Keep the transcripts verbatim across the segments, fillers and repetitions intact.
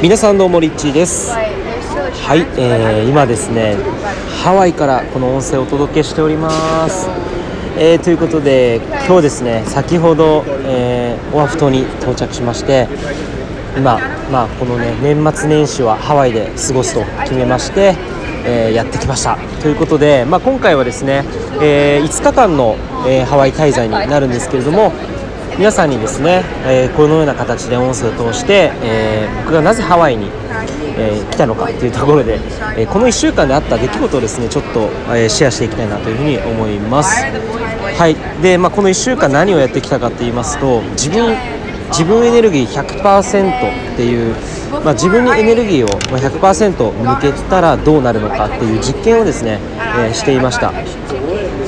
皆さんどうもリッチーです。はい、えー、今ですねハワイからこの音声をお届けしております、えー、ということで今日ですね先ほど、えー、オアフ島に到着しまして、今、まあ、このね年末年始はハワイで過ごすと決めまして、えー、やってきましたということで、まあ、今回はですね、えー、いつかかんの、えー、ハワイ滞在になるんですけれども、皆さんにですね、えー、このような形で音声を通して、えー、僕がなぜハワイに、えー、来たのかというところで、えー、このいっしゅうかんであった出来事をですねちょっと、えー、シェアしていきたいなというふうに思います。はい、で、まあ、このいっしゅうかん何をやってきたかと言いますと、自分自分エネルギー ひゃくパーセント っていう、まあ、自分にエネルギーを ひゃくパーセント 向けたらどうなるのかっていう実験をですね、えー、していました。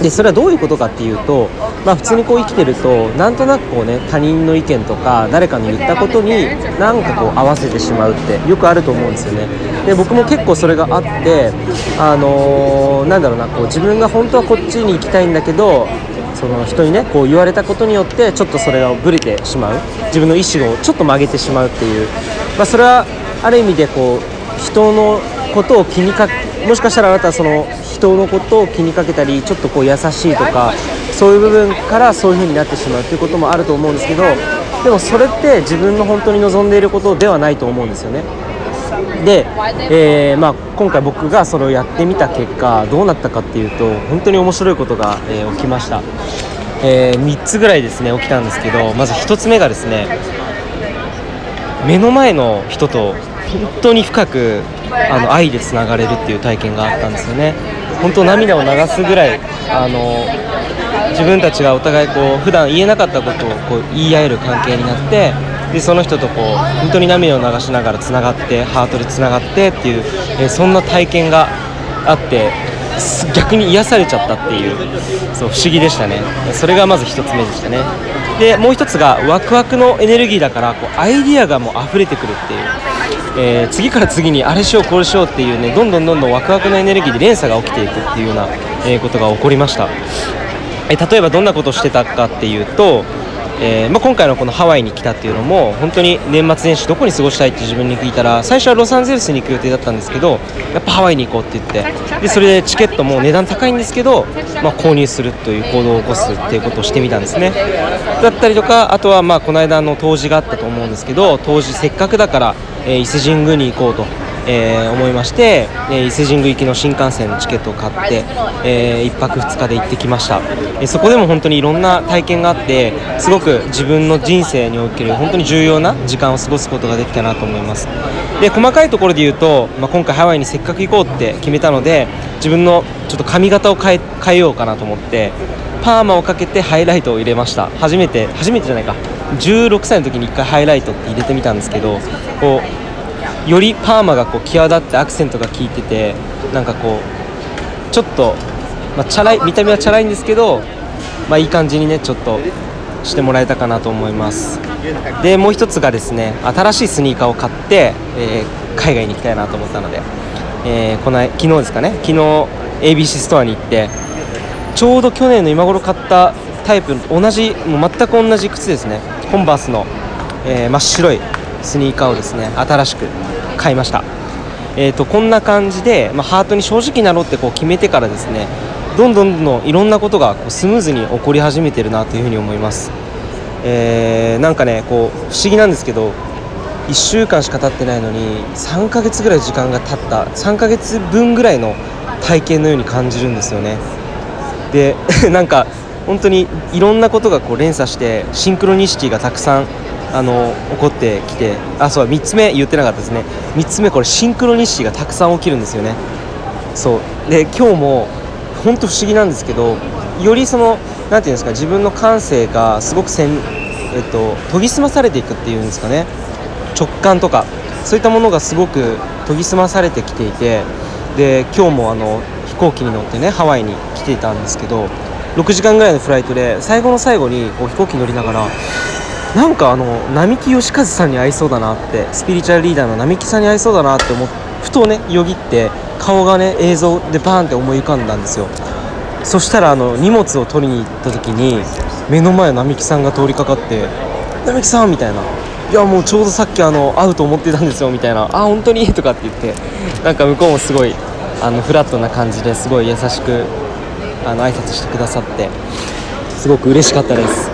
でそれはどういうことかっていうと、まあ、普通にこう生きてるとなんとなくこう、ね、他人の意見とか誰かの言ったことに何かこう合わせてしまうってよくあると思うんですよね。で僕も結構それがあって、あのー、なんだろうなこう自分が本当はこっちに行きたいんだけど、その人にねこう言われたことによってちょっとそれがぶれてしまう、自分の意思をちょっと曲げてしまうっていう、まあ、それはある意味でこう人のことを気にかけ、もしかしたらあなたはその人のことを気にかけたりちょっとこう優しいとかそういう部分からそういう風になってしまうということもあると思うんですけど、でもそれって自分の本当に望んでいることではないと思うんですよね。で、えーまあ、今回僕がそれをやってみた結果どうなったかっていうと、本当に面白いことが、えー、起きました、えー、みっつぐらいですね起きたんですけど、まずひとつめがですね、目の前の人と本当に深くあの愛でつながれるっていう体験があったんですよね。本当涙を流すぐらいあの自分たちがお互いこう普段言えなかったことをこう言い合える関係になって、でその人とこう本当に涙を流しながらつながってハートでつながってっていう、えー、そんな体験があって逆に癒されちゃったっていう、そう不思議でしたね。それがまず一つ目でしたね。でもう一つがワクワクのエネルギーだからこうアイディアがもう溢れてくるっていう、えー、次から次にあれしようこれしようっていうね、どんどんどんどんワクワクのエネルギーで連鎖が起きていくっていうような、えー、ことが起こりました。えー、例えばどんなことをしてたかっていうと、えーまあ、今回のこのハワイに来たっていうのも本当に年末年始どこに過ごしたいって自分に聞いたら、最初はロサンゼルスに行く予定だったんですけど、やっぱハワイに行こうって言って、でそれでチケットも値段高いんですけど、まあ、購入するという行動を起こすっていうことをしてみたんですね。だったりとか、あとはまあこの間の冬至があったと思うんですけど、冬至せっかくだから、えー、伊勢神宮に行こうと、えー、思いまして、えー、伊勢神宮行きの新幹線のチケットを買って、えー、いっぱくふつかで行ってきました。えー、そこでも本当にいろんな体験があって、すごく自分の人生における本当に重要な時間を過ごすことができたなと思います。で細かいところで言うと、まあ、今回ハワイにせっかく行こうって決めたので、自分のちょっと髪型を変え、変えようかなと思ってパーマをかけてハイライトを入れました。初めて初めてじゃないかじゅうろくさいの時にいっかいハイライトって入れてみたんですけど、こうよりパーマがこう際立ってアクセントが効いてて、なんかこうちょっと、まあ、チャラい見た目はチャラいんですけど、まあ、いい感じにねちょっとしてもらえたかなと思います。でもう一つがですね、新しいスニーカーを買って、えー、海外に行きたいなと思ったので、えー、この昨日ですかね昨日 エービーシー ストアに行って、ちょうど去年の今頃買ったタイプ同じもう全く同じ靴ですね、コンバースの、えー、真っ白いスニーカーをですね新しく買いました。えーと、こんな感じで、まあ、ハートに正直なろうってこう決めてからですね、どんどんどんいろんなことがこうスムーズに起こり始めてるなというふうに思います。えー、なんかねこう不思議なんですけど、いっしゅうかんしか経ってないのにさんかげつぐらい時間が経った、さんかげつぶんぐらいの体験のように感じるんですよね。でなんか本当にいろんなことがこう連鎖してシンクロニシティがたくさんあの起こってきて、あ、そうみっつめ言ってなかったですね。みっつめこれシンクロニシティがたくさん起きるんですよね。そうで今日も本当不思議なんですけど、よりそのなんていうんですか、自分の感性がすごくせん、えっと、研ぎ澄まされていくっていうんですかね、直感とかそういったものがすごく研ぎ澄まされてきていて、で今日もあの飛行機に乗ってねハワイに来ていたんですけど、ろくじかんぐらいのフライトで最後の最後にこう飛行機乗りながら、なんかあの並木義和さんに会いそうだなって、スピリチュアルリーダーの並木さんに会いそうだなって思って、ふとねよぎって顔がね映像でバーンって思い浮かんだんですよ。そしたらあの荷物を取りに行った時に目の前並木さんが通りかかって、並木さんみたいな、いやもうちょうどさっきあの会うと思ってたんですよみたいな、あ本当にとかって言って、なんか向こうもすごいあのフラットな感じですごい優しくあの挨拶してくださってすごく嬉しかったです。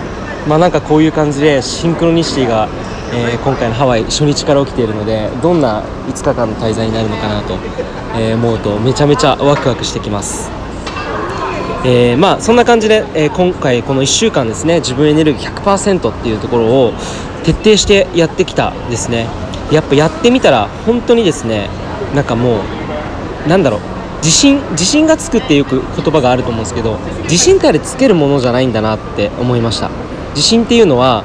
まあなんかこういう感じでシンクロニシティが、えー、今回のハワイ初日から起きているので、どんないつかかんの滞在になるのかなと、えー、思うとめちゃめちゃワクワクしてきます。えー、まあそんな感じで、えー、今回このいっしゅうかんですね、自分エネルギー ひゃくパーセント っていうところを徹底してやってきたですね。やっぱやってみたら本当にですね、なんかもうなんだろう、自信自信がつくっていう言葉があると思うんですけど、自信ってあれつけるものじゃないんだなって思いました。自信っていうのは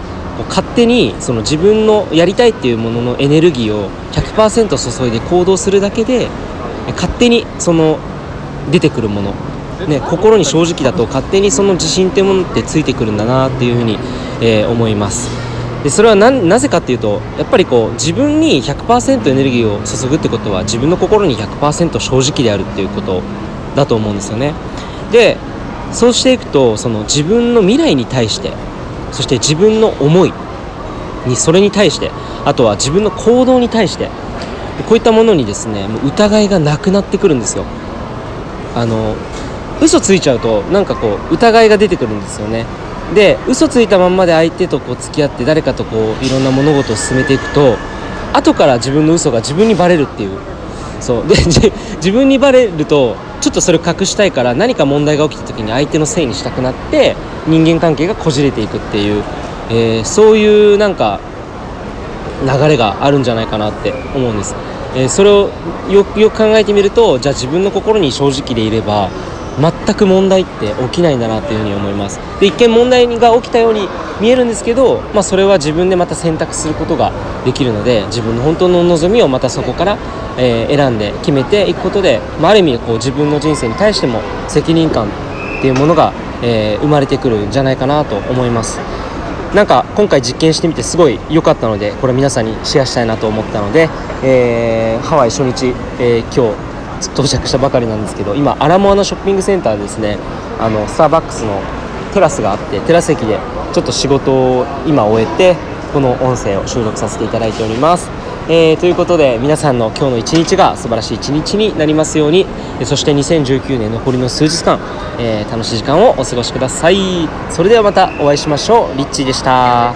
勝手にその自分のやりたいっていうもののエネルギーを ひゃくパーセント 注いで行動するだけで勝手にその出てくるものね、心に正直だと勝手にその自信ってものってついてくるんだなっていうふうに、えー、思います。でそれは な, なぜかっていうと、やっぱりこう自分に ひゃくパーセント エネルギーを注ぐってことは自分の心に ひゃくパーセント 正直であるっていうことだと思うんですよね。でそうしていくと、その自分の未来に対して、そして自分の思いに、それに対して、あとは自分の行動に対して、こういったものにですね、もう疑いがなくなってくるんですよ。あの嘘ついちゃうとなんかこう疑いが出てくるんですよね。で嘘ついたまんまで相手とこう付き合って、誰かとこういろんな物事を進めていくと、後から自分の嘘が自分にバレるっていう、そうで自分にバレるとちょっとそれを隠したいから、何か問題が起きた時に相手のせいにしたくなって、人間関係がこじれていくっていう、えー、そういうなんか流れがあるんじゃないかなって思うんです。えー、それをよくよく考えてみると、じゃあ自分の心に正直でいれば全く問題って起きないんだなというふうに思います。で一見問題が起きたように見えるんですけど、まあ、それは自分でまた選択することができるので、自分の本当の望みをまたそこから、えー、選んで決めていくことで、まあ、ある意味こう自分の人生に対しても責任感っていうものが、えー、生まれてくるんじゃないかなと思います。なんか今回実験してみてすごい良かったので、これ皆さんにシェアしたいなと思ったので、えー、ハワイ初日、えー、今日到着したばかりなんですけど、今アラモアのショッピングセンターですね、あのスターバックスのテラスがあって、テラス席でちょっと仕事を今終えて、この音声を収録させていただいております。えー、ということで皆さんの今日の一日が素晴らしい一日になりますように、そしてにせんじゅうきゅうねん残りの数日間、えー、楽しい時間をお過ごしください。それではまたお会いしましょう。リッチーでした。